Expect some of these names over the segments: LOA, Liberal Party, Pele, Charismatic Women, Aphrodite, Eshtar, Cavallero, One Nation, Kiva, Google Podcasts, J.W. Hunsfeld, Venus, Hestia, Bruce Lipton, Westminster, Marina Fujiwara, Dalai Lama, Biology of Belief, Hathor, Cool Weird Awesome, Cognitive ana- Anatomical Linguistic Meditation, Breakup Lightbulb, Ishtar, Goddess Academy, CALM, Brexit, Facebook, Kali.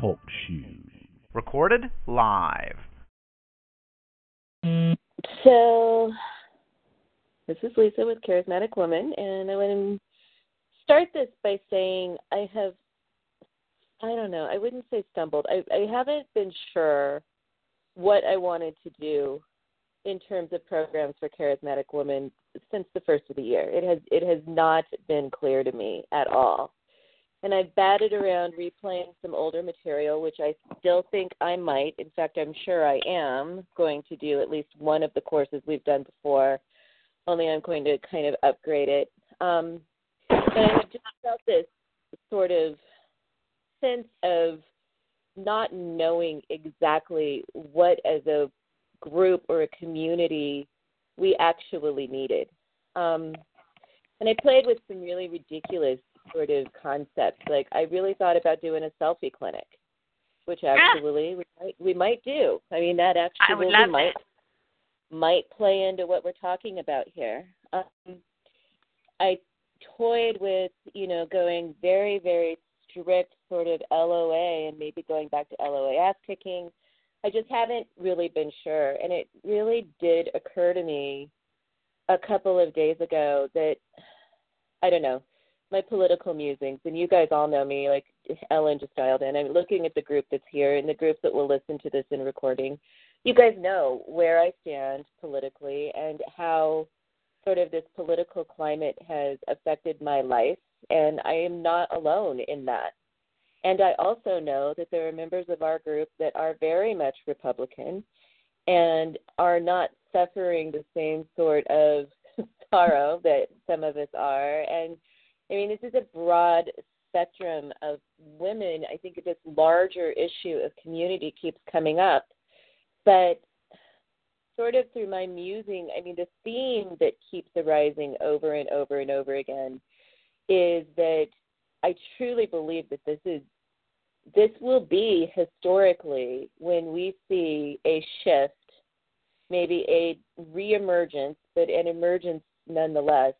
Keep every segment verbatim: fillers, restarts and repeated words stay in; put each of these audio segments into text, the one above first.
Talk shoes. Recorded live. So, this is Lisa with Charismatic Women, and I want to start this by saying I have, I don't know, I wouldn't say stumbled. I, I haven't been sure what I wanted to do in terms of programs for Charismatic Women since the first of the year. It has it has not been clear to me at all. And I've batted around replaying some older material, which I still think I might. In fact, I'm sure I am going to do at least one of the courses we've done before, only I'm going to kind of upgrade it. Um, but I have just felt this sort of sense of not knowing exactly what as a group or a community we actually needed. Um, and I played with some really ridiculous sort of concepts. Like, I really thought about doing a selfie clinic, which actually yeah. we might we might do. I mean, that actually might that. might play into what we're talking about here. Um, I toyed with, you know, going very, very strict sort of L O A and maybe going back to L O A ass kicking. I just haven't really been sure. And it really did occur to me a couple of days ago that, I don't know, my political musings, and you guys all know me, like Ellen just dialed in. I'm looking at the group that's here and the group that will listen to this in recording. You guys know where I stand politically and how sort of this political climate has affected my life, and I am not alone in that. And I also know that there are members of our group that are very much Republican and are not suffering the same sort of sorrow that some of us are. And I mean, this is a broad spectrum of women. I think this larger issue of community keeps coming up. But sort of through my musing, I mean, the theme that keeps arising over and over and over again is that I truly believe that this is this will be historically when we see a shift, maybe a reemergence, but an emergence nonetheless,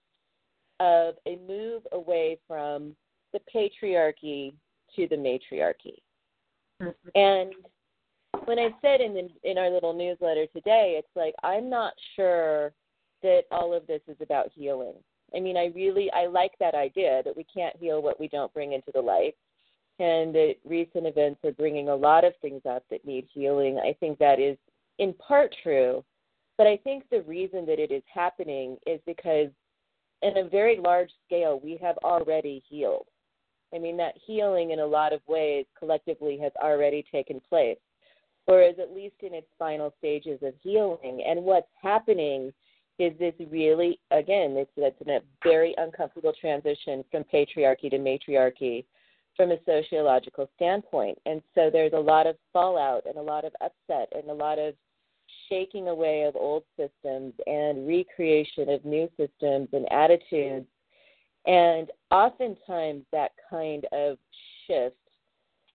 of a move away from the patriarchy to the matriarchy. And when I said in the, in our little newsletter today, it's like, I'm not sure that all of this is about healing. I mean, I really, I like that idea that we can't heal what we don't bring into the light, and that recent events are bringing a lot of things up that need healing. I think that is in part true, but I think the reason that it is happening is because in a very large scale, we have already healed. I mean, that healing in a lot of ways collectively has already taken place, or is at least in its final stages of healing. And what's happening is this really, again, it's, it's a very uncomfortable transition from patriarchy to matriarchy from a sociological standpoint. And so there's a lot of fallout and a lot of upset and a lot of shaking away of old systems and recreation of new systems and attitudes. And oftentimes that kind of shift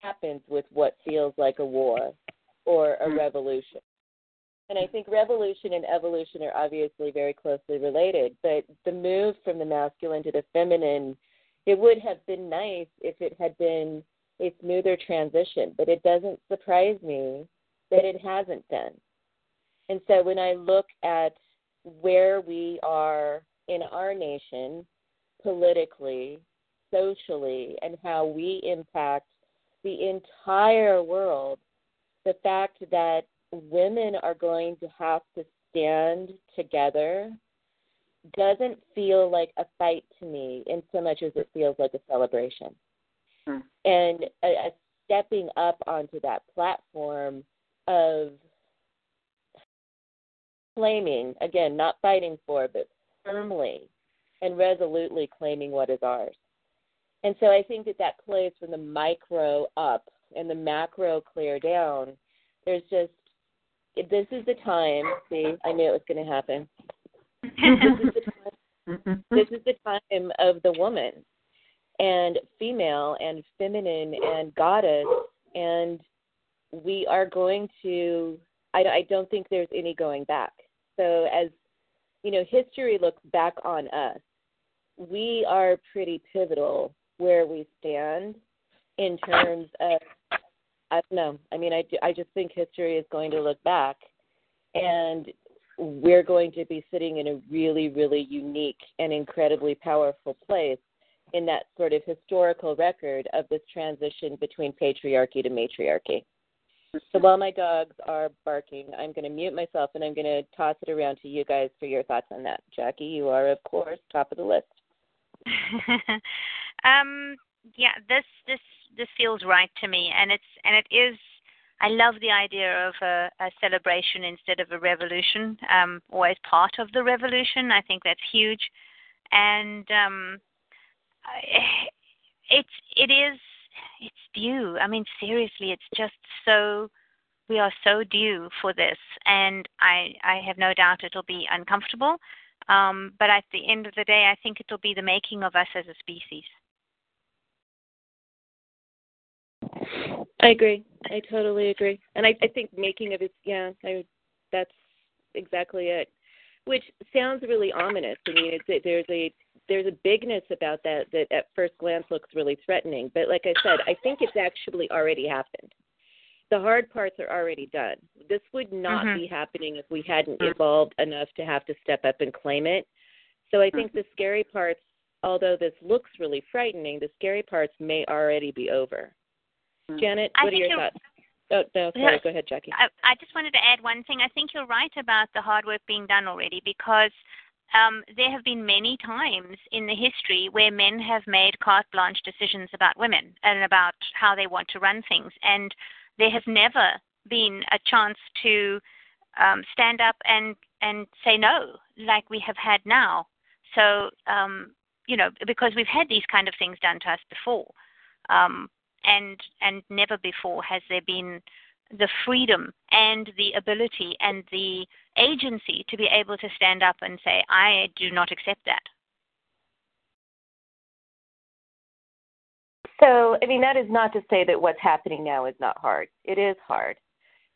happens with what feels like a war or a revolution. And I think revolution and evolution are obviously very closely related, but the move from the masculine to the feminine, it would have been nice if it had been a smoother transition, but it doesn't surprise me that it hasn't been. And so when I look at where we are in our nation, politically, socially, and how we impact the entire world, the fact that women are going to have to stand together doesn't feel like a fight to me in so much as it feels like a celebration. Hmm. And a, a stepping up onto that platform of claiming, again, not fighting for, but firmly and resolutely claiming what is ours. And so I think that that plays from the micro up and the macro clear down. There's just, this is the time. See, I knew it was going to happen. This is the time, this is the time of the woman and female and feminine and goddess. And we are going to, I, I don't think there's any going back. So as, you know, history looks back on us, we are pretty pivotal where we stand in terms of, I don't know, I mean, I, I just think history is going to look back, and we're going to be sitting in a really, really unique and incredibly powerful place in that sort of historical record of this transition between patriarchy to matriarchy. So while my dogs are barking, I'm going to mute myself, and I'm going to toss it around to you guys for your thoughts on that. Jackie, you are, of course, top of the list. um, yeah, this this this feels right to me, and it's and it is. I love the idea of a, a celebration instead of a revolution. Um, always part of the revolution. I think that's huge, and um, it's it is. It's due. I mean, seriously, it's just so, we are so due for this. And I, I have no doubt it'll be uncomfortable. Um, but at the end of the day, I think it'll be the making of us as a species. I agree. I totally agree. And I, I think making of it, yeah, I, that's exactly it. Which sounds really ominous. I mean, it's, there's a there's a bigness about that that at first glance looks really threatening. But like I said, I think it's actually already happened. The hard parts are already done. This would not mm-hmm. be happening if we hadn't evolved enough to have to step up and claim it. So I think the scary parts, although this looks really frightening, the scary parts may already be over. Mm-hmm. Janet, what I are your thoughts? Oh, no, sorry. Yeah. Go ahead, Jackie. I, I just wanted to add one thing. I think you're right about the hard work being done already, because um, there have been many times in the history where men have made carte blanche decisions about women and about how they want to run things. And there has never been a chance to um, stand up and, and say no, like we have had now. So, um, you know, because we've had these kind of things done to us before. Um And and never before has there been the freedom and the ability and the agency to be able to stand up and say, I do not accept that. So, I mean, that is not to say that what's happening now is not hard. It is hard.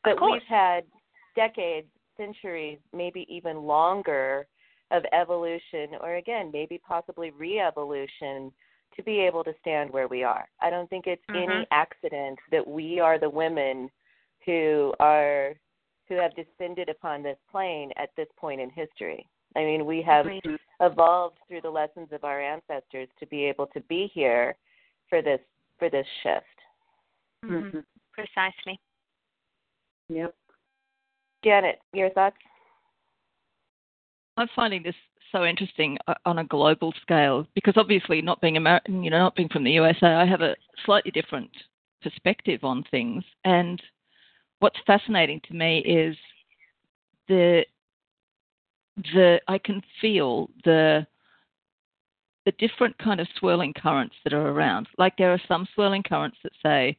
But we've had decades, centuries, maybe even longer of evolution, or again, maybe possibly re-evolution, to be able to stand where we are. I don't think it's mm-hmm. any accident that we are the women who are who have descended upon this plane at this point in history. I mean, we have mm-hmm. evolved through the lessons of our ancestors to be able to be here for this for this shift. Mm-hmm. Precisely. Yep. Janet, your thoughts? I'm finding this so interesting on a global scale, because obviously not being American, you know, not being from the U S A, I have a slightly different perspective on things. And what's fascinating to me is the the I can feel the the different kind of swirling currents that are around. Like there are some swirling currents that say,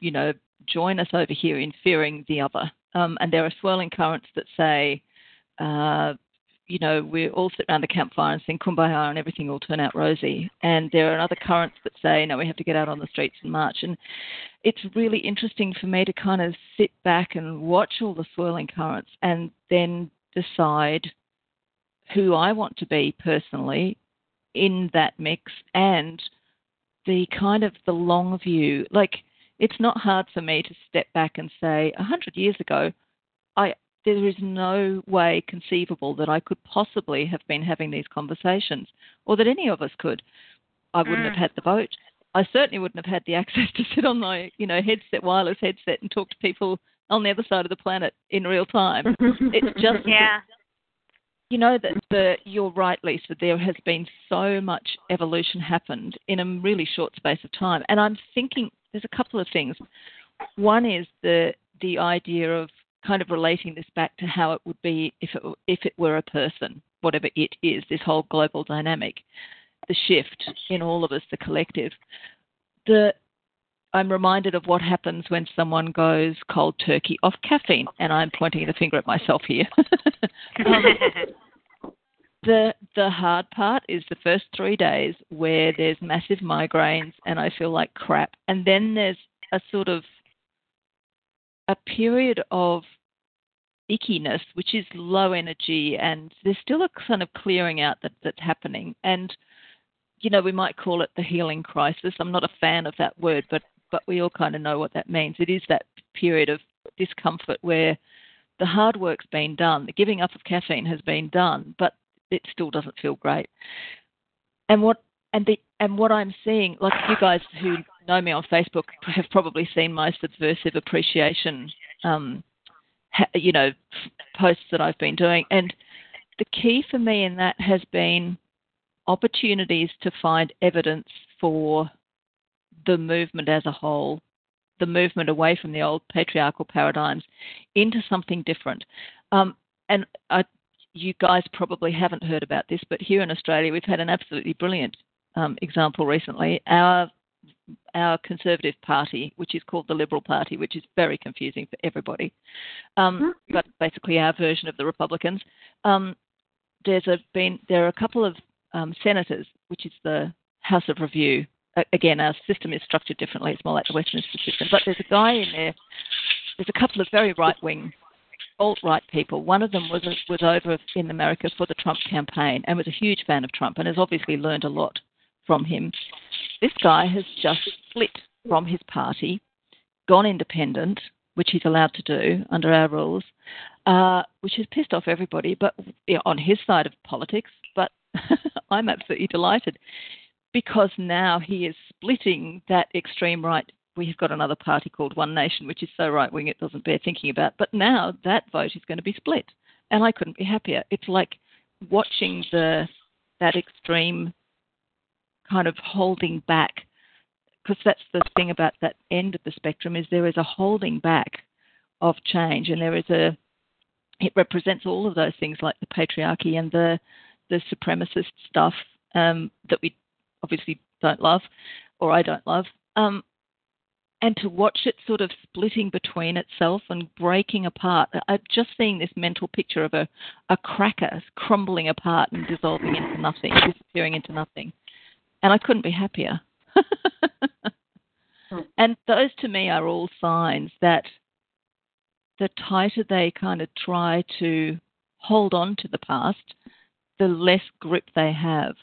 you know, join us over here in fearing the other, um, and there are swirling currents that say, uh, you know, we all sit around the campfire and sing Kumbaya and everything will turn out rosy. And there are other currents that say, no, we have to get out on the streets and march. And it's really interesting for me to kind of sit back and watch all the swirling currents and then decide who I want to be personally in that mix, and the kind of the long view. Like, it's not hard for me to step back and say, a hundred years ago, I... there is no way conceivable that I could possibly have been having these conversations, or that any of us could. I wouldn't mm. have had the vote. I certainly wouldn't have had the access to sit on my, you know, headset, wireless headset, and talk to people on the other side of the planet in real time. It's just, yeah. you know, that the, you're right, Lisa, there has been so much evolution happened in a really short space of time. And I'm thinking there's a couple of things. One is the the idea of kind of relating this back to how it would be if it, if it were a person, whatever it is, this whole global dynamic. the shift in all of us, the collective. The I'm reminded of what happens when someone goes cold turkey off caffeine, and I'm pointing the finger at myself here. um, the the hard part is the first three days where there's massive migraines and I feel like crap. And then there's a sort of a period of ickiness, which is low energy, and there's still a kind of clearing out that, that's happening. And, you know, we might call it the healing crisis. I'm not a fan of that word, but but we all kind of know what that means. It is that period of discomfort where the hard work's been done, the giving up of caffeine has been done, but it still doesn't feel great. And what and the and what I'm seeing, like you guys who know me on Facebook have probably seen my subversive appreciation, um, ha, you know, posts that I've been doing. And the key for me in that has been opportunities to find evidence for the movement as a whole, the movement away from the old patriarchal paradigms into something different. Um, and I, you guys probably haven't heard about this, but here in Australia, we've had an absolutely brilliant um, example recently. Our our Conservative Party, which is called the Liberal Party, which is very confusing for everybody. Um, but basically our version of the Republicans. Um, there's a, been there are a couple of um, senators, which is the House of Review. Uh, again, our system is structured differently. It's more like the Westminster system. But there's a guy in there. There's a couple of very right-wing, alt-right people. One of them was was over in America for the Trump campaign and was a huge fan of Trump and has obviously learned a lot from him. This guy has just split from his party, gone independent, which he's allowed to do under our rules, uh, which has pissed off everybody, but you know, on his side of politics. But I'm absolutely delighted because now he is splitting that extreme right. We've got another party called One Nation, which is so right-wing it doesn't bear thinking about. But now that vote is going to be split, and I couldn't be happier. It's like watching the that extreme kind of holding back, because that's the thing about that end of the spectrum is there is a holding back of change, and there is a it represents all of those things like the patriarchy and the the supremacist stuff um, that we obviously don't love, or I don't love, um, and to watch it sort of splitting between itself and breaking apart. I'm just seeing this mental picture of a, a cracker crumbling apart and dissolving into nothing, disappearing into nothing. And I couldn't be happier. And those to me are all signs that the tighter they kind of try to hold on to the past, the less grip they have,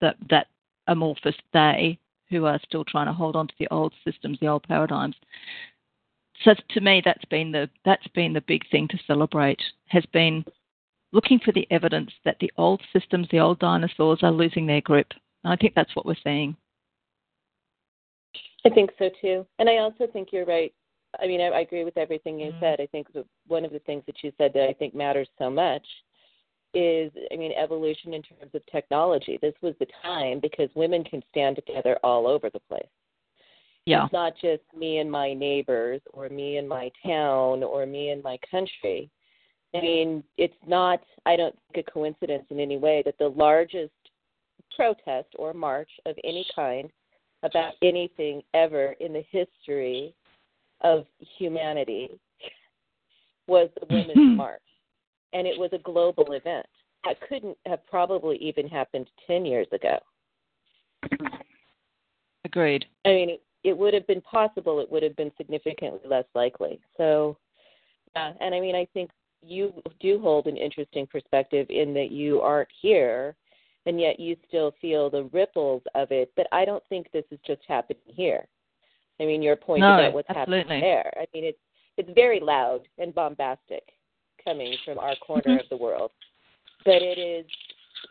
that, that amorphous they who are still trying to hold on to the old systems, the old paradigms. So to me, that's been the that's been the big thing to celebrate, has been looking for the evidence that the old systems, the old dinosaurs are losing their grip. I think that's what we're seeing. I think so too. And I also think you're right. I mean, I, I agree with everything you mm-hmm. said. I think one of the things that you said that I think matters so much is, I mean, evolution in terms of technology. This was the time because women can stand together all over the place. Yeah. It's not just me and my neighbors or me and my town or me and my country. I mean, it's not, I don't think a coincidence in any way that the largest protest or march of any kind about anything ever in the history of humanity was the Women's March. And it was a global event. That couldn't have probably even happened ten years ago. Agreed. I mean, it, it would have been possible. It would have been significantly less likely. So, uh, and I mean, I think you do hold an interesting perspective in that you aren't here, and yet you still feel the ripples of it. But I don't think this is just happening here. I mean, your point no, about what's absolutely. happening there. I mean, it's it's very loud and bombastic coming from our corner of the world. But it is,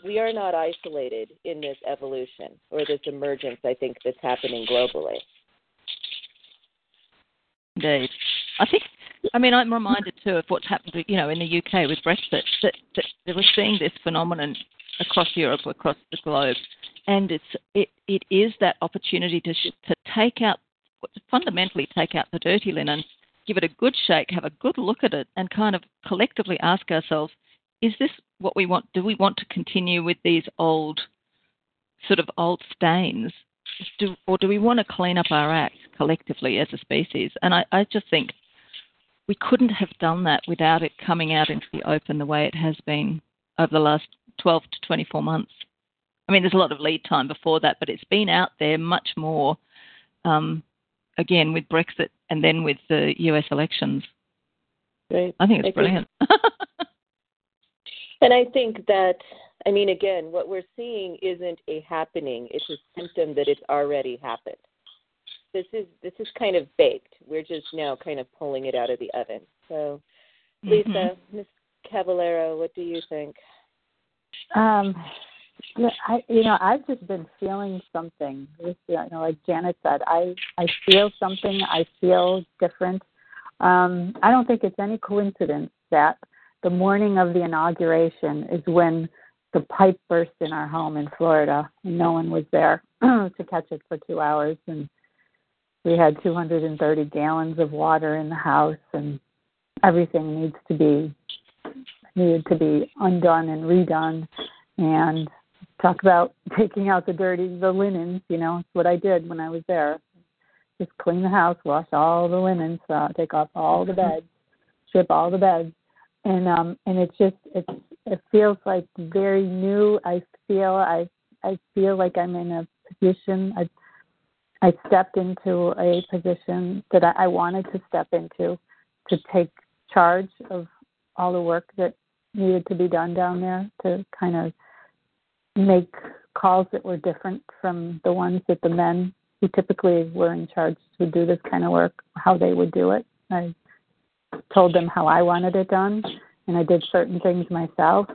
we are not isolated in this evolution or this emergence, I think, that's happening globally. Indeed. I think, I mean, I'm reminded, too, of what's happened, you know, in the U K with Brexit, that, that we're seeing this phenomenon across Europe, across the globe, and it's it it is that opportunity to sh- to take out fundamentally take out the dirty linen, give it a good shake, have a good look at it, and kind of collectively ask ourselves: is this what we want? Do we want to continue with these old sort of old stains? Do, or do we want to clean up our act collectively as a species? And I, I just think we couldn't have done that without it coming out into the open the way it has been over the last twelve to twenty-four months. I mean, there's a lot of lead time before that, but it's been out there much more, um, again, with Brexit and then with the U S elections. Right. I think it's I brilliant. Think, and I think that, I mean, again, what we're seeing isn't a happening. It's a symptom that it's already happened. This is this is kind of baked. We're just now kind of pulling it out of the oven. So, Lisa, mm-hmm. Miz Cavallero, what do you think? Um, I, you know, I've just been feeling something. You know, like Janet said, I, I feel something. I feel different. Um, I don't think it's any coincidence that the morning of the inauguration is when the pipe burst in our home in Florida. No one was there to catch it for two hours. And we had two hundred thirty gallons of water in the house, and everything needs to be needed to be undone and redone. And talk about taking out the dirty, the linens, you know, it's what I did when I was there. Just clean the house, wash all the linens, uh, take off all the beds, strip all the beds. And um, and it's just, it's, it feels like very new. I feel I I feel like I'm in a position, I I stepped into a position that I, I wanted to step into, to take charge of all the work that needed to be done down there, to kind of make calls that were different from the ones that the men who typically were in charge would do this kind of work, how they would do it. I told them how I wanted it done, and I did certain things myself.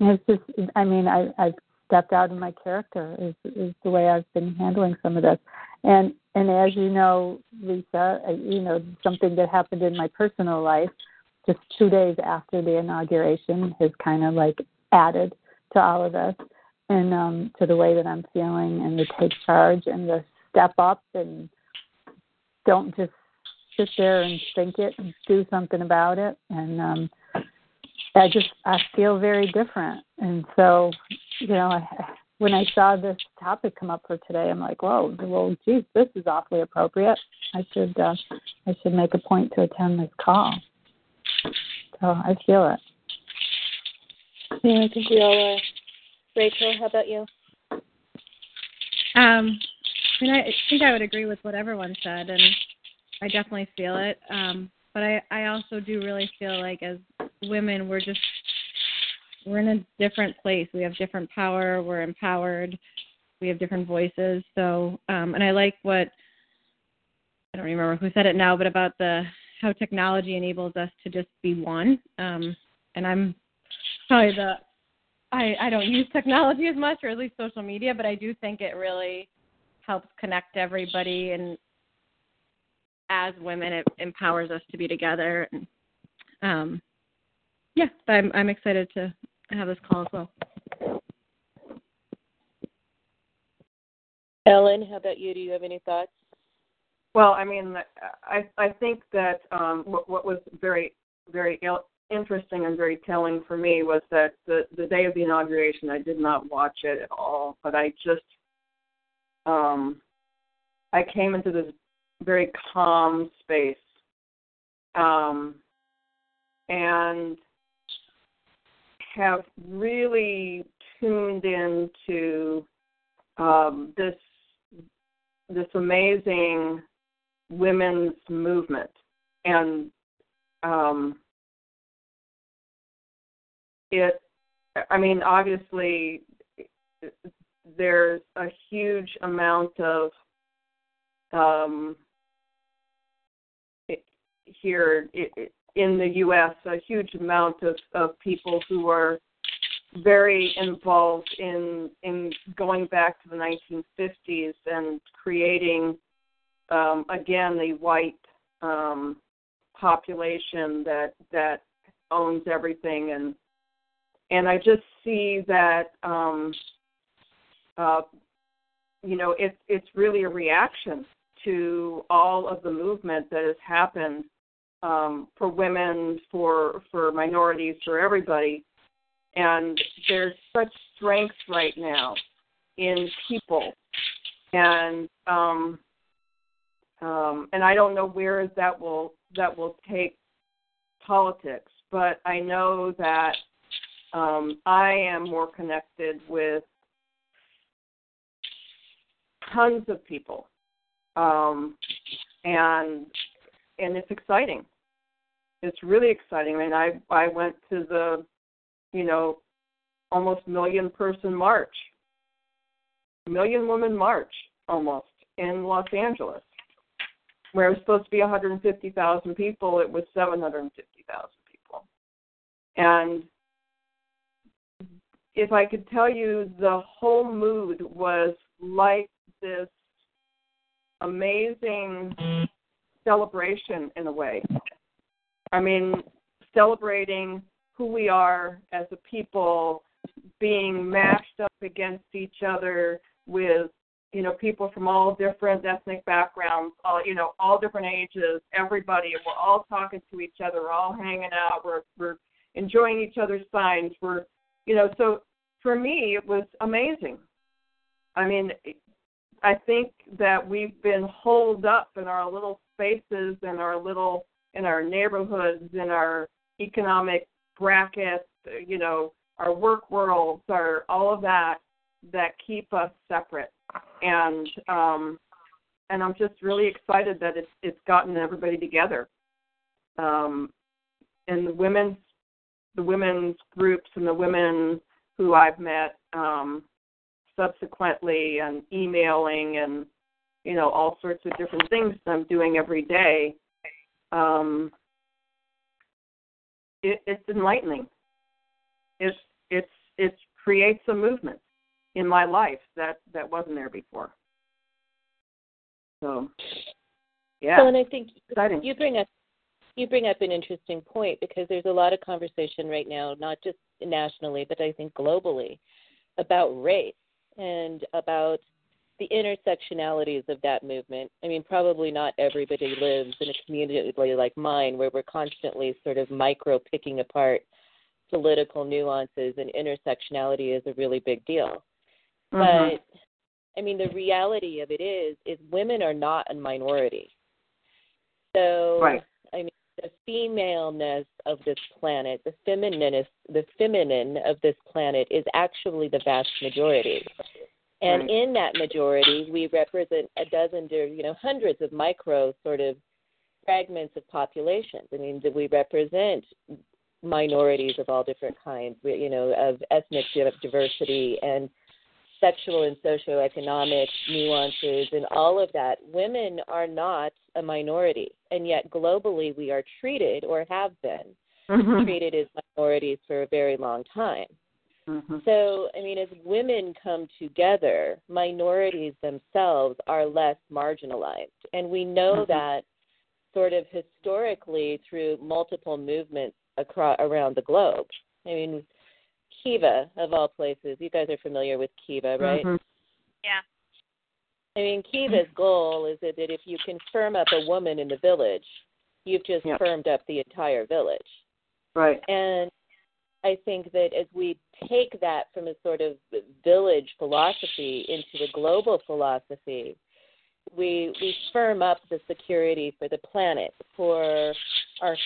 And it's just, I mean, I, I've stepped out of my character is, is the way I've been handling some of this. And and as you know, Lisa, you know, something that happened in my personal life just two days after the inauguration has kind of like added to all of this, and um, to the way that I'm feeling, and the take charge and the step up, and don't just sit there and think it and do something about it. And um, I just, I feel very different. And so, you know, I, when I saw this topic come up for today, I'm like, whoa, well, geez, this is awfully appropriate. I should, uh, I should make a point to attend this call. So I feel it. Yeah, I think we all are. Rachel, how about you? Um, I mean, I think I would agree with what everyone said, and I definitely feel it. Um, but I, I also do really feel like as women, we're just, we're in a different place. We have different power. We're empowered. We have different voices. So, um, and I like what, I don't remember who said it now, but about the how technology enables us to just be one. Um, and I'm probably the, I, I don't use technology as much, or at least social media, but I do think it really helps connect everybody. And as women, it empowers us to be together. And, um, yeah, I'm, I'm excited to have this call as well. Ellen, how about you? Do you have any thoughts? Well, I mean, I I think that um, what, what was very, very interesting and very telling for me was that the, the day of the inauguration, I did not watch it at all, but I just, um, I came into this very calm space. Um, and have really tuned into um, this this amazing women's movement, and um, it. I mean, obviously, there's a huge amount of um, it, here. It, it, in the U S, a huge amount of, of people who are very involved in in going back to the nineteen fifties and creating, um, again, the white um, population that that owns everything. And and I just see that, um, uh, you know, it, it's really a reaction to all of the movement that has happened. Um, for women, for for minorities, for everybody, and there's such strength right now in people. And um, um, and I don't know where that will that will take politics, but I know that um, I am more connected with tons of people, um, and and it's exciting. It's really exciting. I mean, I I went to the, you know, almost million person march. Million woman march almost in Los Angeles, where it was supposed to be one hundred fifty thousand people. It was seven hundred fifty thousand people. And if I could tell you, the whole mood was like this amazing celebration in a way. I mean, celebrating who we are as a people, being mashed up against each other, with, you know, people from all different ethnic backgrounds, all, you know, all different ages, everybody. We're all talking to each other. We're all hanging out. We're we're enjoying each other's signs. We're, you know, so for me, it was amazing. I mean, I think that we've been holed up in our little spaces, in our little, in our neighborhoods, in our economic brackets, you know, our work worlds, our, all of that, that keep us separate, and um, and I'm just really excited that it's it's gotten everybody together, um, and the women's the women's groups and the women who I've met um, subsequently, and emailing, and, you know, all sorts of different things that I'm doing every day. Um, it, it's enlightening. It's it's it creates a movement in my life that, that wasn't there before. So, yeah. So, and I think exciting. you bring up you bring up an interesting point, because there's a lot of conversation right now, not just nationally, but I think globally, about race and about the intersectionalities of that movement. I mean, probably not everybody lives in a community like mine, where we're constantly sort of micro picking apart political nuances, and intersectionality is a really big deal. But, mm-hmm. I mean, the reality of it is, is women are not a minority. So, right. I mean, the femaleness of this planet, the feminine, the feminine of this planet is actually the vast majority. And right. in that majority, we represent a dozen, you know, hundreds of micro sort of fragments of populations. I mean, we represent minorities of all different kinds, you know, of ethnic diversity and sexual and socioeconomic nuances and all of that. Women are not a minority, and yet globally we are treated, or have been mm-hmm. treated as minorities for a very long time. Mm-hmm. So, I mean, as women come together, minorities themselves are less marginalized. And we know mm-hmm. that sort of historically through multiple movements across, around the globe. I mean, Kiva, of all places. You guys are familiar with Kiva, right? Mm-hmm. Yeah. I mean, Kiva's goal is that if you can firm up a woman in the village, you've just yep. firmed up the entire village. Right. And I think that as we take that from a sort of village philosophy into a global philosophy, we we firm up the security for the planet, for our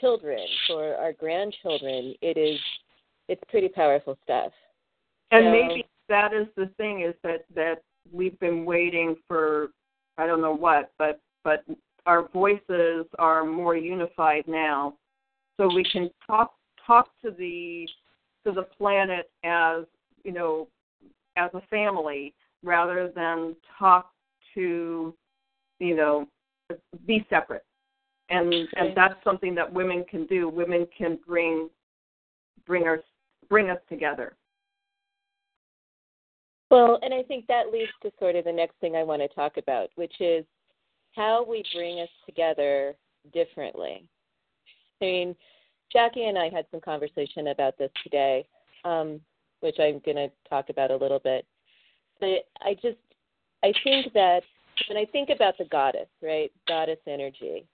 children, for our grandchildren. It is... It's pretty powerful stuff. And so, maybe that is the thing, is that, that we've been waiting for, I don't know what, but but our voices are more unified now, so we can talk talk to the to the planet as, you know, as a family, rather than talk to, you know, be separate. And right. and that's something that women can do. Women can bring bring our bring us together. Well, and I think that leads to sort of the next thing I want to talk about, which is how we bring us together differently. I mean, Jackie and I had some conversation about this today, um, which I'm going to talk about a little bit. But I just, I think that when I think about the goddess, right, goddess energy,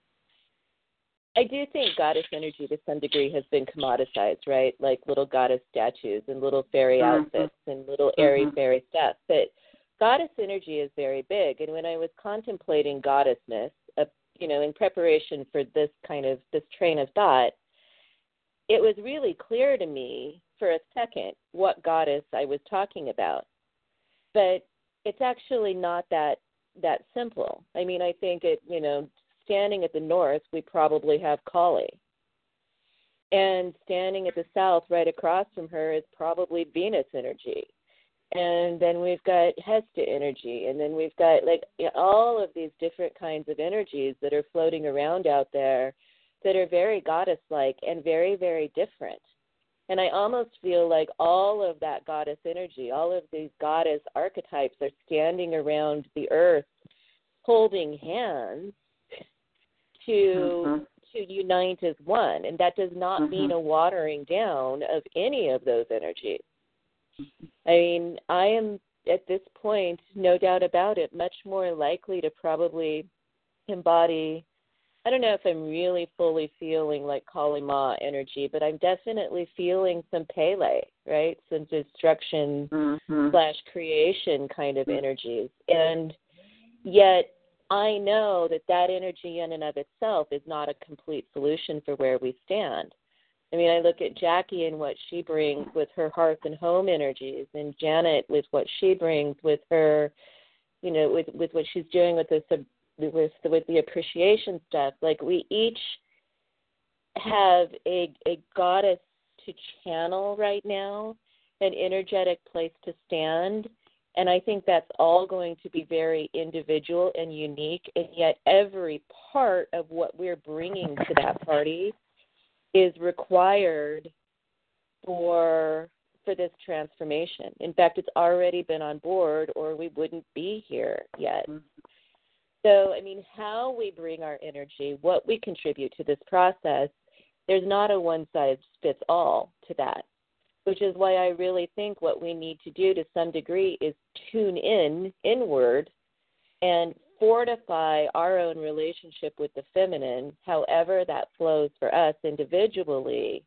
I do think goddess energy to some degree has been commoditized, right? Like little goddess statues and little fairy uh-huh. outfits and little airy uh-huh. fairy stuff. But goddess energy is very big. And when I was contemplating goddessness, uh, you know, in preparation for this kind of, this train of thought, it was really clear to me for a second what goddess I was talking about. But it's actually not that that simple. I mean, I think it, you know, standing at the north, we probably have Kali. And standing at the south, right across from her, is probably Venus energy. And then we've got Hestia energy. And then we've got, like, all of these different kinds of energies that are floating around out there that are very goddess-like and very, very different. And I almost feel like all of that goddess energy, all of these goddess archetypes are standing around the earth holding hands to uh-huh. to unite as one. And that does not uh-huh. mean a watering down of any of those energies. I mean, I am, at this point, no doubt about it, much more likely to probably embody, I don't know if I'm really fully feeling like Kali Ma energy, but I'm definitely feeling some Pele, right? Some destruction mm-hmm. slash creation kind of energies. And yet I know that that energy in and of itself is not a complete solution for where we stand. I mean, I look at Jackie and what she brings with her hearth and home energies, and Janet with what she brings with her, you know, with, with what she's doing with the sub, with the, with the appreciation stuff. Like, we each have a a goddess to channel right now, an energetic place to stand, and I think that's all going to be very individual and unique, and yet every part of what we're bringing to that party is required for for this transformation. In fact, it's already been on board, or we wouldn't be here yet. So, I mean, how we bring our energy, what we contribute to this process, there's not a one-size-fits-all to that, which is why I really think what we need to do to some degree is tune in inward and fortify our own relationship with the feminine, however that flows for us individually,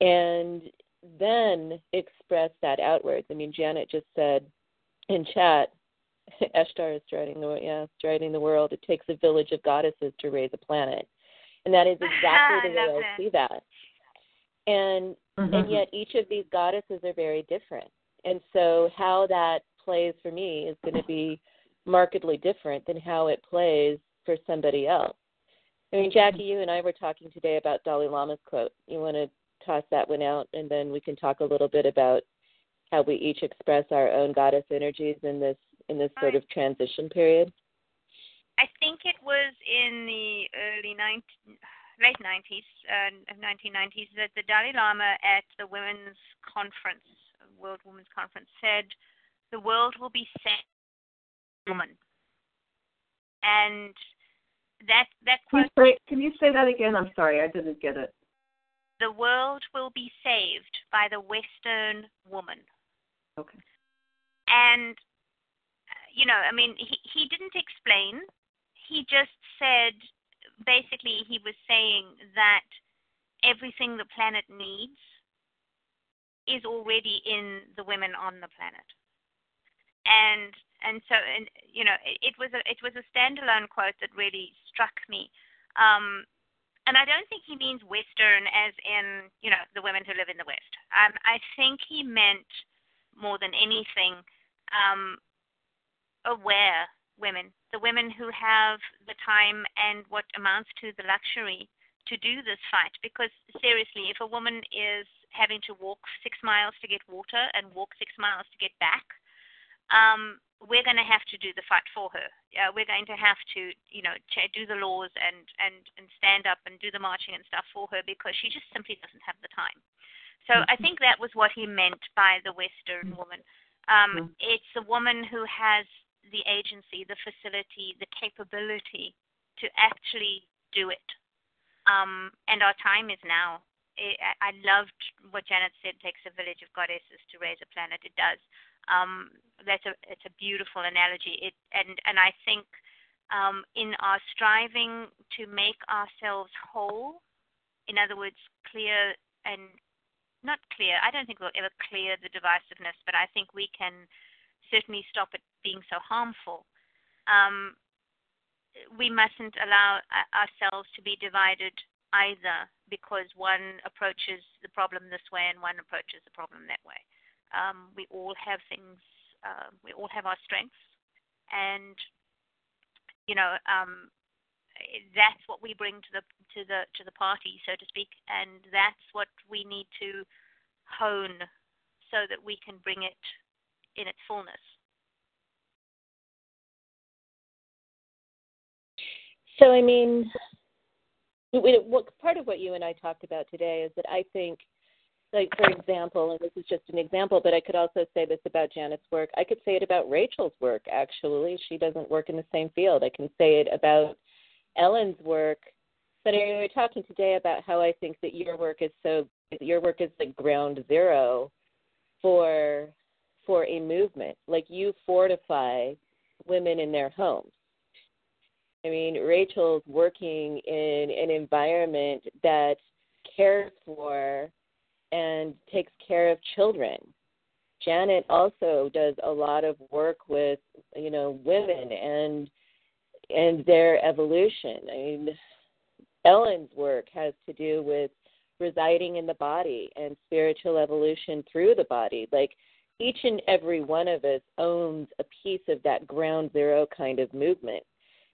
and then express that outwards. I mean, Janet just said in chat, Eshtar is striding the, yeah, striding the world. It takes a village of goddesses to raise a planet. And that is exactly the way I see that. And mm-hmm. and yet each of these goddesses are very different. And so how that plays for me is going to be markedly different than how it plays for somebody else. I mean, Jackie, you and I were talking today about Dalai Lama's quote. You want to toss that one out, and then we can talk a little bit about how we each express our own goddess energies in this in this sort of transition period. I think it was in the early nineteen late nineties, uh, nineteen nineties, that the Dalai Lama at the Women's Conference, World Women's Conference, said, "The world will be set woman." And that that quote. Can you, say, can you say that again? I'm sorry, I didn't get it. The world will be saved by the Western woman. Okay. And you know, I mean, he he didn't explain. He just said, basically, he was saying that everything the planet needs is already in the women on the planet. And and so, and, you know, it, it was a it was a standalone quote that really struck me. Um, and I don't think he means Western as in, you know, the women who live in the West. Um, I think he meant more than anything um, aware women, the women who have the time and what amounts to the luxury to do this fight. Because seriously, if a woman is having to walk six miles to get water and walk six miles to get back, Um, we're going to have to do the fight for her. Uh, we're going to have to, you know, ch- do the laws and, and, and stand up and do the marching and stuff for her because she just simply doesn't have the time. So I think that was what he meant by the Western woman. Um, it's a woman who has the agency, the facility, the capability to actually do it. Um, and our time is now. I loved what Janet said, takes a village of goddesses to raise a planet. It does. Um, that's a, it's a beautiful analogy. It and, and I think um, in our striving to make ourselves whole, in other words, clear and not clear. I don't think we'll ever clear the divisiveness, but I think we can certainly stop it being so harmful. Um, we mustn't allow ourselves to be divided either, because one approaches the problem this way and one approaches the problem that way. Um, we all have things, uh, we all have our strengths, and, you know, um, that's what we bring to the to the to the party, so to speak, and that's what we need to hone so that we can bring it in its fullness. So, I mean, what part of what you and I talked about today is that I think, like, for example, and this is just an example, but I could also say this about Janet's work. I could say it about Rachel's work, actually. She doesn't work in the same field. I can say it about Ellen's work. But we were talking today about how I think that your work is so, your work is like ground zero for for a movement. Like, you fortify women in their homes. I mean, Rachel's working in an environment that cares for and takes care of children. Janet also does a lot of work with, you know, women and and their evolution. I mean, Ellen's work has to do with residing in the body and spiritual evolution through the body. Like, each and every one of us owns a piece of that ground zero kind of movement.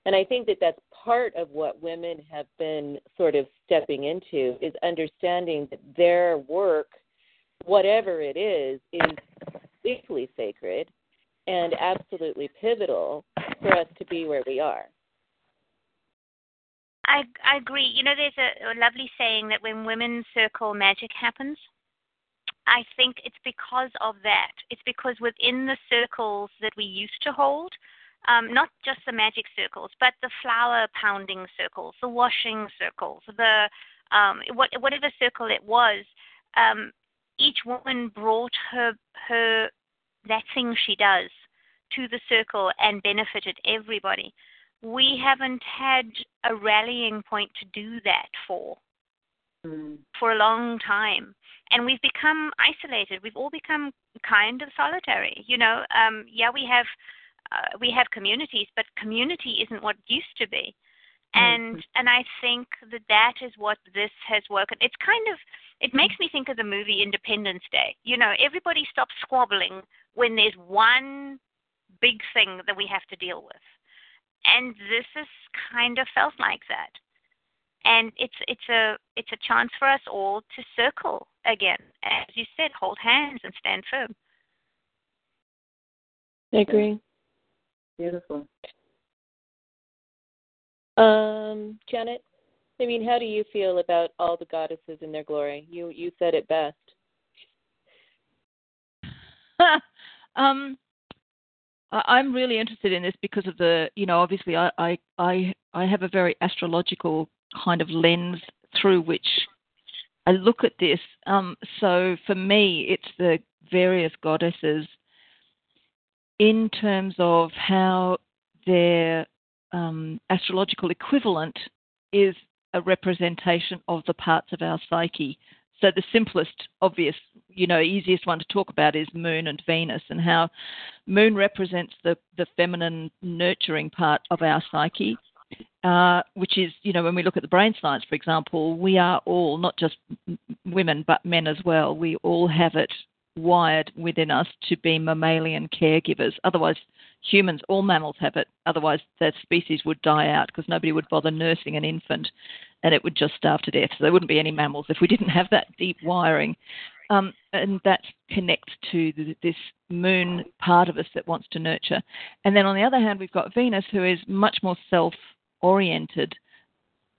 And I think that that's part of what women have been sort of stepping into, is understanding that their work, whatever it is, is deeply sacred and absolutely pivotal for us to be where we are. I, I agree. You know, there's a, a lovely saying that when women circle, magic happens. I think it's because of that. It's because within the circles that we used to hold, Um, not just the magic circles, but the flower pounding circles, the washing circles, the um, what, whatever circle it was, um, each woman brought her her that thing she does to the circle and benefited everybody. We haven't had a rallying point to do that for mm. for a long time, and we've become isolated. We've all become kind of solitary. You know, um, yeah, we have. Uh, we have communities, but community isn't what it used to be. And mm-hmm. and I think that that is what this has woken. It's kind of, it makes me think of the movie Independence Day. You know, everybody stops squabbling when there's one big thing that we have to deal with. And this has kind of felt like that. And it's it's a it's a chance for us all to circle again. As you said, hold hands and stand firm. I agree. Beautiful. Um, Janet, I mean, how do you feel about all the goddesses in their glory? You you said it best. um, I, I'm really interested in this because of the, you know, obviously I, I, I, I have a very astrological kind of lens through which I look at this. Um, so for me, it's the various goddesses in terms of how their um, astrological equivalent is a representation of the parts of our psyche. So the simplest, obvious, you know, easiest one to talk about is Moon and Venus, and how Moon represents the, the feminine nurturing part of our psyche, uh, which is, you know, when we look at the brain science, for example, we are all, not just women, but men as well, we all have it wired within us to be mammalian caregivers. Otherwise, humans, all mammals have it. Otherwise, that species would die out because nobody would bother nursing an infant and it would just starve to death. So there wouldn't be any mammals if we didn't have that deep wiring. Um, and that connects to the, this moon part of us that wants to nurture. And then on the other hand, we've got Venus, who is much more self-oriented.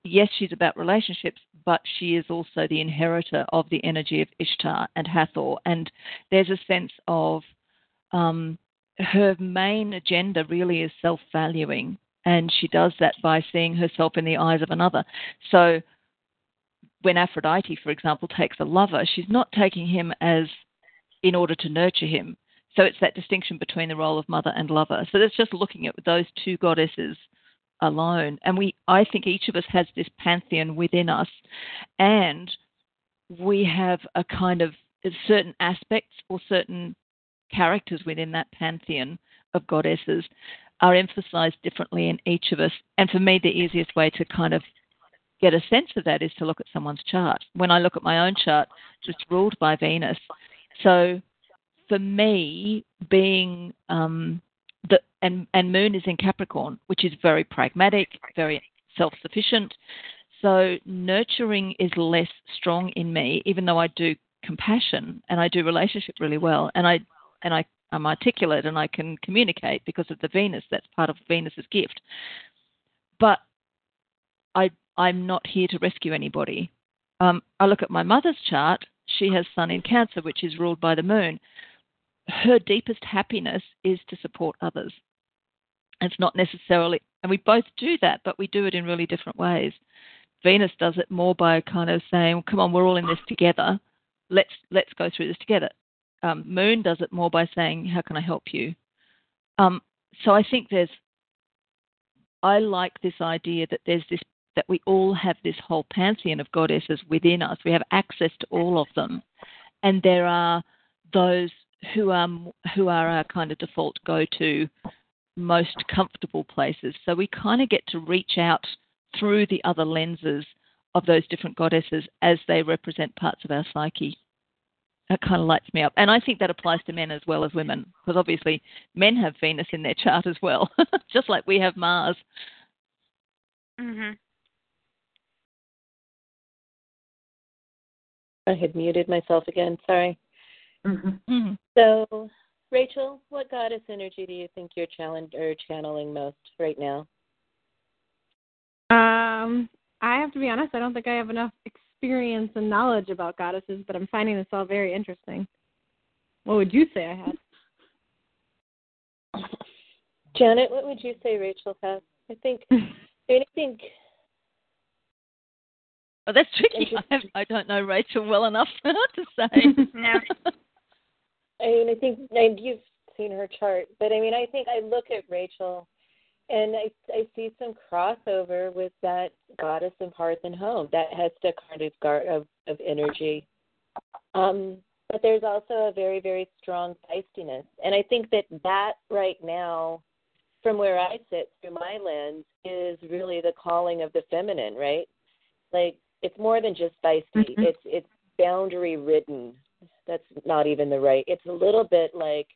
Yes, she's about relationships, but she is also the inheritor of the energy of Ishtar and Hathor. And there's a sense of um, her main agenda really is self-valuing. And she does that by seeing herself in the eyes of another. So when Aphrodite, for example, takes a lover, she's not taking him as in order to nurture him. So it's that distinction between the role of mother and lover. So that's just looking at those two goddesses alone. And we, I think each of us has this pantheon within us, and we have a kind of certain aspects or certain characters within that pantheon of goddesses are emphasized differently in each of us. And for me, the easiest way to kind of get a sense of that is to look at someone's chart. When I look at my own chart, it's ruled by Venus. So for me, being um, the and, and Moon is in Capricorn, which is very pragmatic, very self-sufficient. So nurturing is less strong in me, even though I do compassion and I do relationship really well, and I and I I'm articulate and I can communicate because of the Venus. That's part of Venus's gift. But I I'm not here to rescue anybody. Um, I look at my mother's chart. She has Sun in Cancer, which is ruled by the Moon. Her deepest happiness is to support others. It's not necessarily, and we both do that, but we do it in really different ways. Venus does it more by kind of saying, "Come on, we're all in this together. Let's let's go through this together." Um, Moon does it more by saying, "How can I help you?" Um, so I think there's, I like this idea that there's this, that we all have this whole pantheon of goddesses within us. We have access to all of them. And there are those who are, who are our kind of default go-to, most comfortable places. So we kind of get to reach out through the other lenses of those different goddesses as they represent parts of our psyche. That kind of lights me up. And I think that applies to men as well as women, because obviously men have Venus in their chart as well, just like we have Mars. Mm-hmm. I had muted myself again, sorry. Mm-hmm. Mm-hmm. So, Rachel, what goddess energy do you think you're challenge- or channeling most right now? Um, I have to be honest, I don't think I have enough experience and knowledge about goddesses, but I'm finding this all very interesting. What would you say I had? Janet, what would you say Rachel has? I think, anything... Oh, that's tricky. I, have, I don't know Rachel well enough to say. No. I mean, I think and you've seen her chart, but I mean, I think I look at Rachel, and I, I see some crossover with that goddess of hearth and home, that Hestia kind of guard of, of energy. Um, but there's also a very, very strong feistiness, and I think that that right now, from where I sit through my lens, is really the calling of the feminine, right? Like. It's more than just feisty. Mm-hmm. It's it's boundary ridden. That's not even the right. It's a little bit like,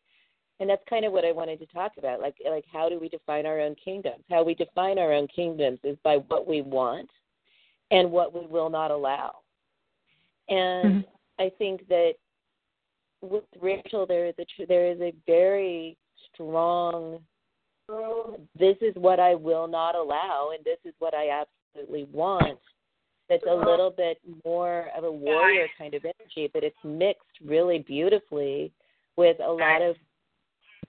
and that's kind of what I wanted to talk about. Like like how do we define our own kingdoms? How we define our own kingdoms is by what we want and what we will not allow. And mm-hmm. I think that with Rachel, there is a there is a very strong. This is what I will not allow, and this is what I absolutely want. That's a little bit more of a warrior kind of energy, but it's mixed really beautifully with a lot of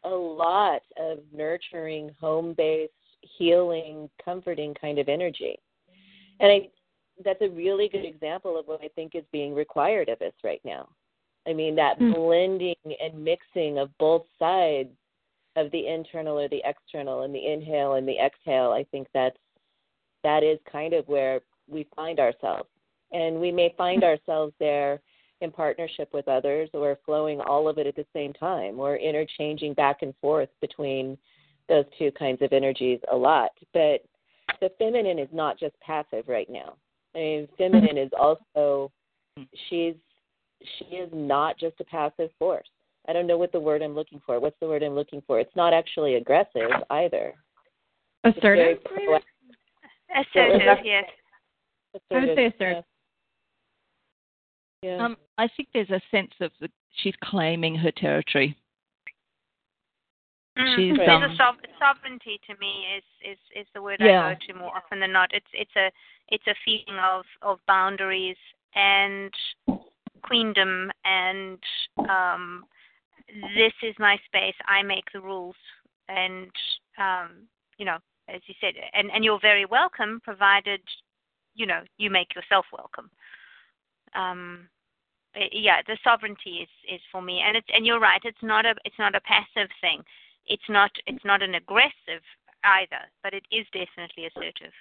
a lot of nurturing, home-based, healing, comforting kind of energy. And I, that's a really good example of what I think is being required of us right now. I mean, that mm-hmm. blending and mixing of both sides of the internal or the external and the inhale and the exhale, I think that's, that is kind of where we find ourselves, and we may find ourselves there in partnership with others or flowing all of it at the same time or interchanging back and forth between those two kinds of energies a lot. But the feminine is not just passive right now. I mean, feminine is also, she's, she is not just a passive force. I don't know what the word I'm looking for. What's the word I'm looking for? It's not actually aggressive either. Assertive? Assertive, yes. I would say assertive. Yeah. Um, I think there's a sense of the, she's claiming her territory. Mm, she's there's um, a sov- sovereignty to me is, is, is the word yeah. I go to more often than not. It's it's a it's a feeling of, of boundaries and queendom and um, this is my space. I make the rules, and um, you know, as you said, and, and you're very welcome, provided. You know, you make yourself welcome. Um, yeah, the sovereignty is, is for me, and it's and you're right. It's not a it's not a passive thing. It's not it's not an aggressive either, but it is definitely assertive.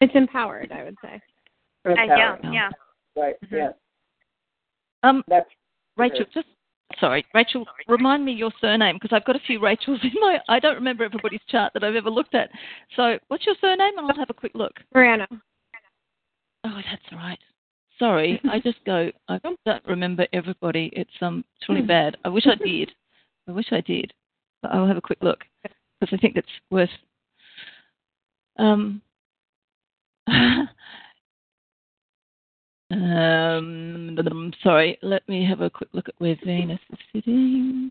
It's empowered, I would say. Uh, yeah, yeah. Right, mm-hmm. yeah. Um, That's Rachel, true. just, sorry, Rachel, sorry. remind me your surname, because I've got a few Rachels in my, I don't remember everybody's chart that I've ever looked at. So what's your surname? And I'll have a quick look. Mariana. Oh, that's right. Sorry, I just go, I don't remember everybody. It's um, it's really bad. I wish I did. I wish I did. But I'll have a quick look, because I think it's worth... Um, um, sorry, let me have a quick look at where Venus is sitting.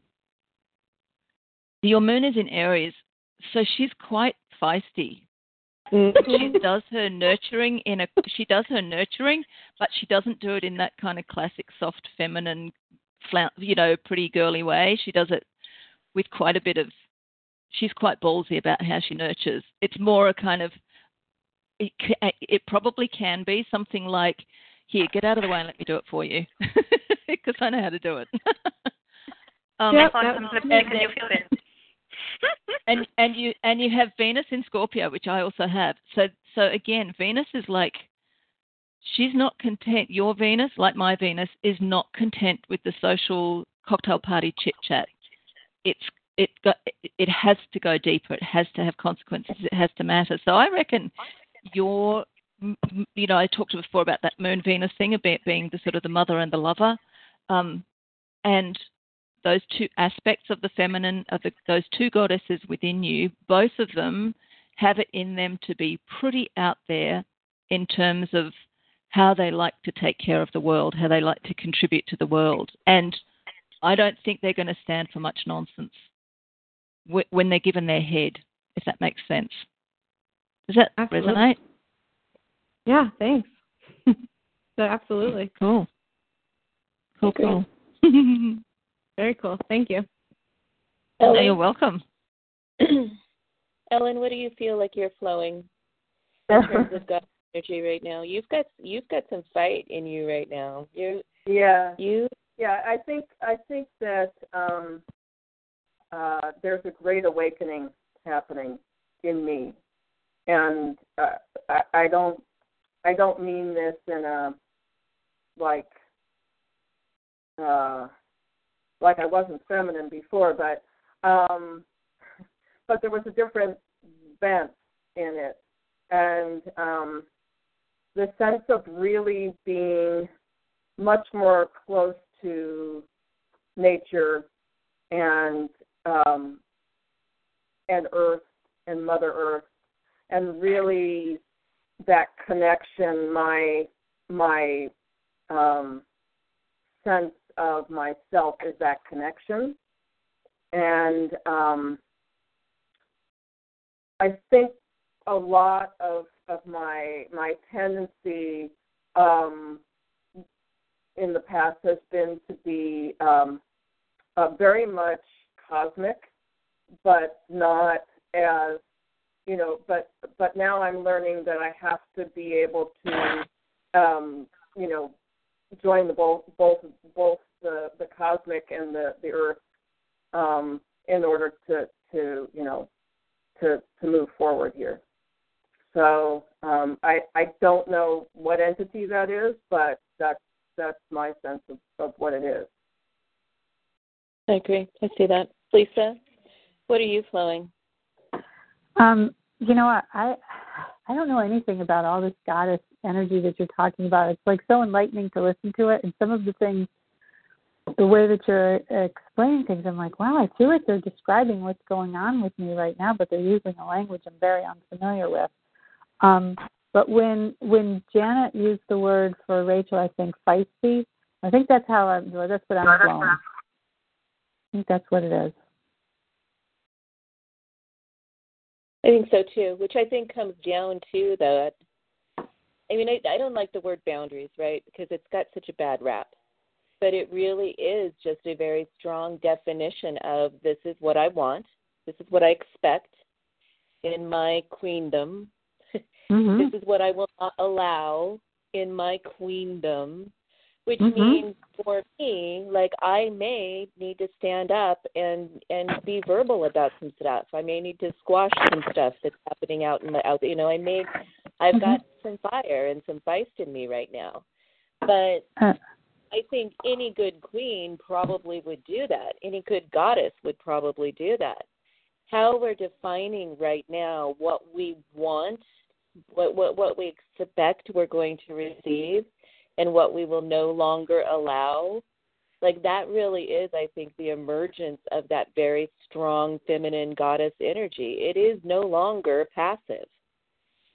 Your moon is in Aries, so she's quite feisty. She does her nurturing in a. She does her nurturing, but she doesn't do it in that kind of classic soft feminine, you know, pretty girly way. She does it with quite a bit of. She's quite ballsy about how she nurtures. It's more a kind of. It, it probably can be something like, "Here, get out of the way and let me do it for you," because I know how to do it. um, yep, and and you and you have Venus in Scorpio, which I also have. So so again, Venus is like, she's not content. Your Venus, like my Venus, is not content with the social cocktail party chit chat. It's it got, it has to go deeper. It has to have consequences. It has to matter. So I reckon your, you know, I talked before about that Moon Venus thing about being the sort of the mother and the lover, um, and those two aspects of the feminine, of the, those two goddesses within you, both of them have it in them to be pretty out there in terms of how they like to take care of the world, how they like to contribute to the world. And I don't think they're going to stand for much nonsense when they're given their head, if that makes sense. Does that absolutely. resonate? Yeah, thanks. So absolutely. Cool. Cool, okay. cool. Very cool. Thank you. Ellen, no, you're welcome. Ellen, what do you feel like you're flowing in terms of God energy right now? You've got you've got some fight in you right now. You yeah you yeah. I think I think that um, uh, there's a great awakening happening in me, and uh, I, I don't I don't mean this in a like. Uh, Like I wasn't feminine before, but um, but there was a different bent in it, and um, the sense of really being much more close to nature and um, and Earth and Mother Earth, and really that connection, my my um, sense of myself is that connection, and um, I think a lot of, of my my tendency um, in the past has been to be um, uh, very much cosmic, but not as you know. But but now I'm learning that I have to be able to um, you know join the both both both. The, the cosmic and the, the earth um, in order to, to you know to to move forward here. So um, I I don't know what entity that is, but that's that's my sense of, of what it is. I agree. I see that. Lisa, what are you flowing? Um, you know what? I I don't know anything about all this goddess energy that you're talking about. It's like so enlightening to listen to it, and some of the things. The way that you're explaining things, I'm like, wow, I feel like they're describing what's going on with me right now, but they're using a language I'm very unfamiliar with. Um, but when when Janet used the word for Rachel, I think, feisty, I think that's how I'm, that's what I'm flowing. I think that's what it is. I think so, too, which I think comes down to that. I mean, I, I don't like the word boundaries, right, because it's got such a bad rap. But it really is just a very strong definition of this is what I want, this is what I expect in my queendom, mm-hmm. This is what I will not allow in my queendom, which mm-hmm. means for me, like, I may need to stand up and, and be verbal about some stuff. I may need to squash some stuff that's happening out in the out. You know, I may, I've mm-hmm. got some fire and some feist in me right now. But uh. I think any good queen probably would do that. Any good goddess would probably do that. How we're defining right now what we want, what what, what we expect we're going to receive, and what we will no longer allow, like that really is, I think, the emergence of that very strong feminine goddess energy. It is no longer passive.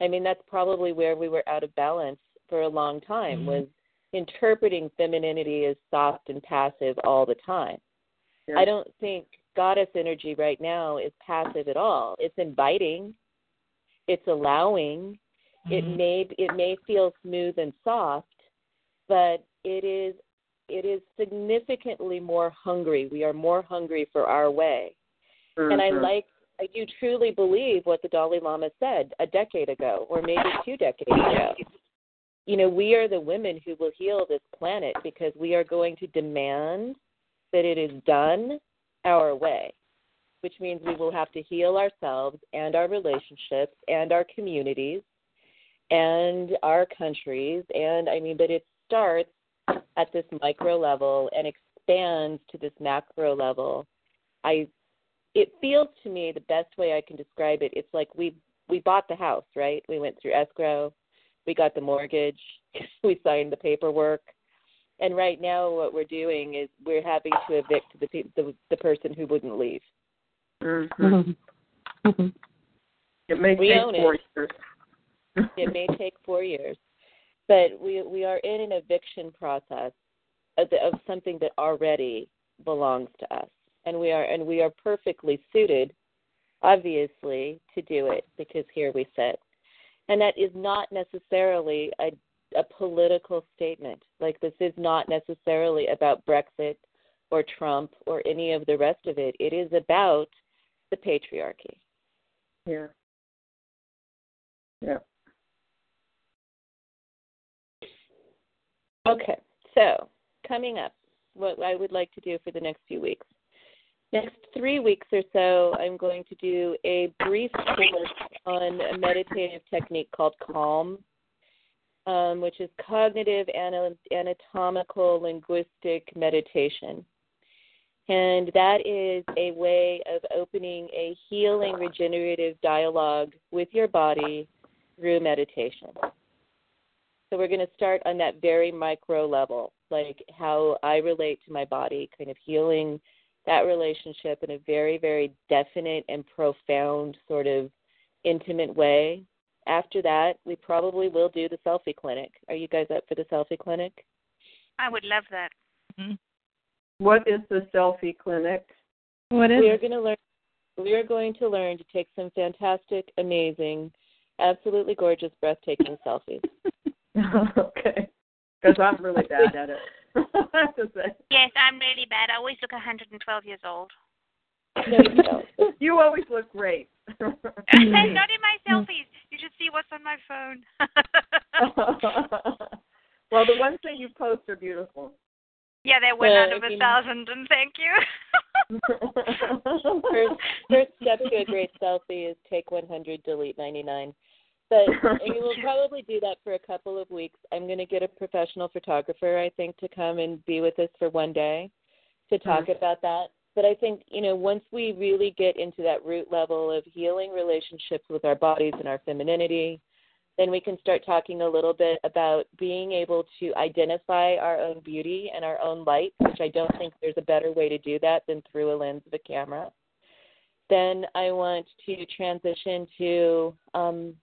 I mean, that's probably where we were out of balance for a long time, mm-hmm. was interpreting femininity as soft and passive all the time. Sure. I don't think goddess energy right now is passive at all. It's inviting. It's allowing. Mm-hmm. It may it may feel smooth and soft, but it is it is significantly more hungry. We are more hungry for our way. Mm-hmm. And I like, I do truly believe what the Dalai Lama said a decade ago, or maybe two decades ago. You know, we are the women who will heal this planet because we are going to demand that it is done our way, which means we will have to heal ourselves and our relationships and our communities and our countries. And, I mean, but it's, starts at this micro level and expands to this macro level. I, it feels to me the best way I can describe it. It's like we we bought the house, right? We went through escrow, we got the mortgage, we signed the paperwork, and right now what we're doing is we're having to evict the pe- the, the person who wouldn't leave. Mm-hmm. Mm-hmm. It may we take four it. years. It may take four years. But we we are in an eviction process of, the, of something that already belongs to us, and we are and we are perfectly suited, obviously, to do it because here we sit, and that is not necessarily a a political statement. Like, this is not necessarily about Brexit or Trump or any of the rest of it. It is about the patriarchy. Yeah. Yeah. Okay, so coming up, what I would like to do for the next few weeks. Next three weeks or so, I'm going to do a brief course on a meditative technique called CALM, um, which is Cognitive ana- Anatomical Linguistic Meditation. And that is a way of opening a healing, regenerative dialogue with your body through meditation. So we're going to start on that very micro level, like how I relate to my body, kind of healing that relationship in a very, very definite and profound sort of intimate way. After that, we probably will do the selfie clinic. Are you guys up for the selfie clinic? I would love that. Mm-hmm. What is the selfie clinic? What is we are going to learn. We are going to learn to take some fantastic, amazing, absolutely gorgeous, breathtaking selfies. Okay, because I'm really bad at it. I have to say. Yes, I'm really bad. I always look one hundred twelve years old. No, you don't. You always look great. Not in my selfies. You should see what's on my phone. Well, the ones that you post are beautiful. Yeah, they're one out of a thousand, and thank you. first, first step to a great selfie is take one hundred, delete ninety-nine. But we will probably do that for a couple of weeks. I'm going to get a professional photographer, I think, to come and be with us for one day to talk mm-hmm. about that. But I think, you know, once we really get into that root level of healing relationships with our bodies and our femininity, then we can start talking a little bit about being able to identify our own beauty and our own light, which I don't think there's a better way to do that than through a lens of a camera. Then I want to transition to um, –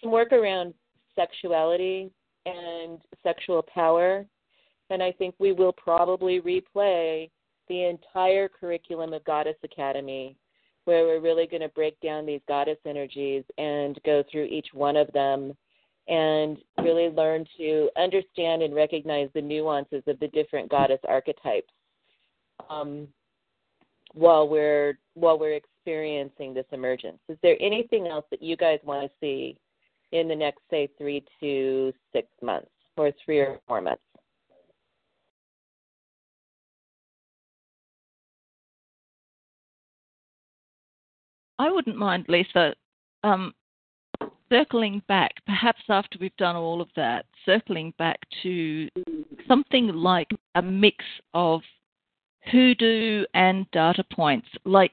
some work around sexuality and sexual power, and I think we will probably replay the entire curriculum of Goddess Academy, where we're really going to break down these goddess energies and go through each one of them and really learn to understand and recognize the nuances of the different goddess archetypes um, while we're while we're experiencing this emergence. Is there anything else that you guys want to see in the next, say, three to six months, or three or four months? I wouldn't mind, Lisa, um, circling back, perhaps after we've done all of that, circling back to something like a mix of hoodoo and data points, like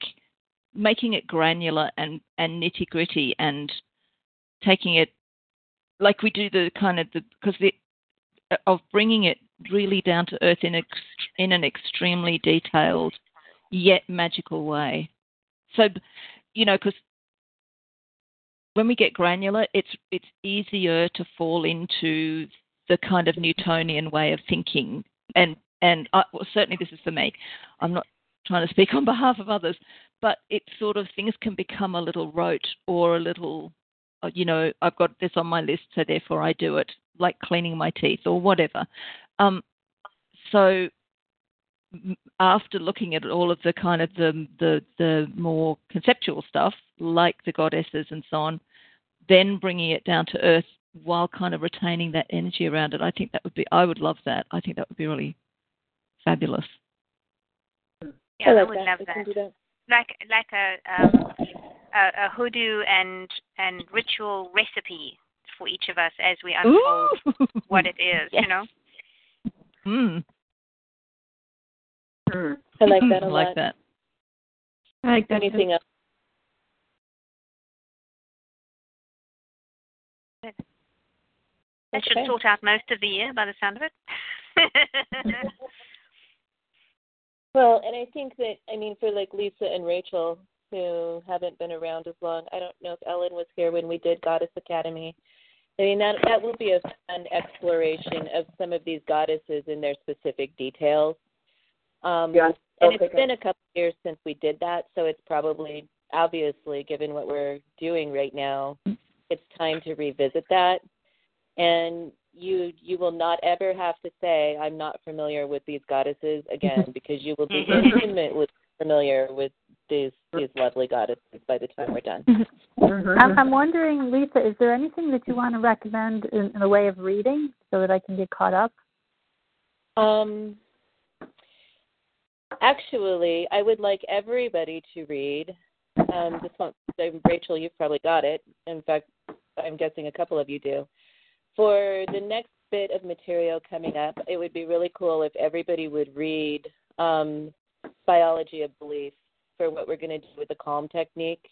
making it granular and, and nitty-gritty and taking it, like we do the kind of, the because the, of bringing it really down to earth in, ex, in an extremely detailed yet magical way. So, you know, because when we get granular, it's it's easier to fall into the kind of Newtonian way of thinking. And and I, well, certainly this is for me. I'm not trying to speak on behalf of others, but it's sort of things can become a little rote or a little, you know, I've got this on my list, so therefore I do it, like cleaning my teeth or whatever. Um, so after looking at all of the kind of the, the the more conceptual stuff, like the goddesses and so on, then bringing it down to earth while kind of retaining that energy around it, I think that would be, I would love that. I think that would be really fabulous. Yeah, I, like I would that. love that. that. Like like a, um, a a hoodoo and and ritual recipe for each of us as we unfold Ooh. what it is, yes. you know? Mm. Mm. I like that a I lot. I like that. I like that. Anything else? That okay. should sort out most of the year by the sound of it. Well, and I think that, I mean, for like Lisa and Rachel, who haven't been around as long, I don't know if Ellen was here when we did Goddess Academy. I mean, that, that will be a fun exploration of some of these goddesses in their specific details. Um, yeah, and it's been a couple of years since we did that, so it's probably, obviously, given what we're doing right now, it's time to revisit that. And you you will not ever have to say, I'm not familiar with these goddesses again, because you will be intimately familiar with these these lovely goddesses by the time we're done. I'm, I'm wondering, Lisa, is there anything that you want to recommend in, in the way of reading so that I can get caught up? Um, actually, I would like everybody to read. Um, this one, Rachel, you've probably got it. In fact, I'm guessing a couple of you do. For the next bit of material coming up, it would be really cool if everybody would read um, Biology of Belief for what we're going to do with the CALM technique,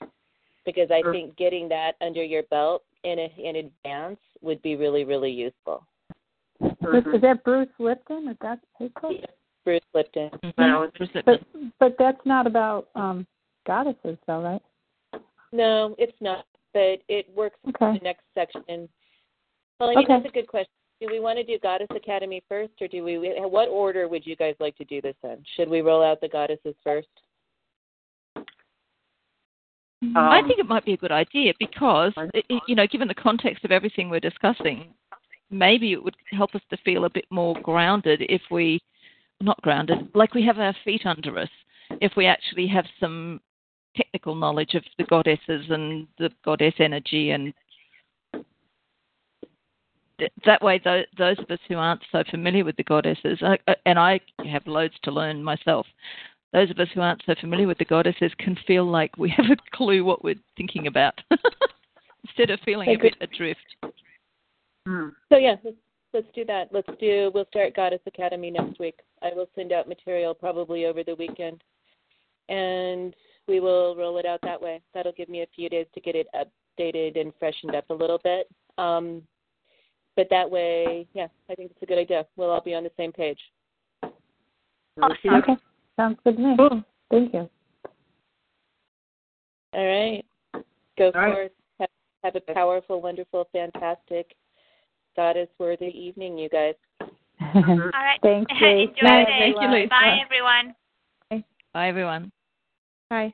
because I sure. think getting that under your belt in a, in advance would be really, really useful. Mm-hmm. Is that Bruce Lipton? Is that yeah, Bruce Lipton. Mm-hmm. But, but that's not about um, goddesses, though, right? No, it's not, but it works okay. in the next section. Well, I mean, okay. that's a good question. Do we want to do Goddess Academy first, or do we? What order would you guys like to do this in? Should we roll out the goddesses first? Um, I think it might be a good idea because, it, you know, given the context of everything we're discussing, maybe it would help us to feel a bit more grounded if we, not grounded, like we have our feet under us, if we actually have some technical knowledge of the goddesses and the goddess energy and that way, those of us who aren't so familiar with the goddesses, and I have loads to learn myself, those of us who aren't so familiar with the goddesses can feel like we have a clue what we're thinking about instead of feeling a bit adrift. So, yeah, let's, let's do that. Let's do, we'll start Goddess Academy next week. I will send out material probably over the weekend, and we will roll it out that way. That'll give me a few days to get it updated and freshened up a little bit. Um, But that way, yeah, I think it's a good idea. We'll all be on the same page. Awesome. Okay. Sounds good to me. Cool. Thank you. All right. Go all forth. Right. Have, have a powerful, wonderful, fantastic, goddess-worthy evening, you guys. All right. Thank you. Enjoy Bye. Day. Thank you, Lisa. Bye, everyone. Bye. Bye, everyone. Bye.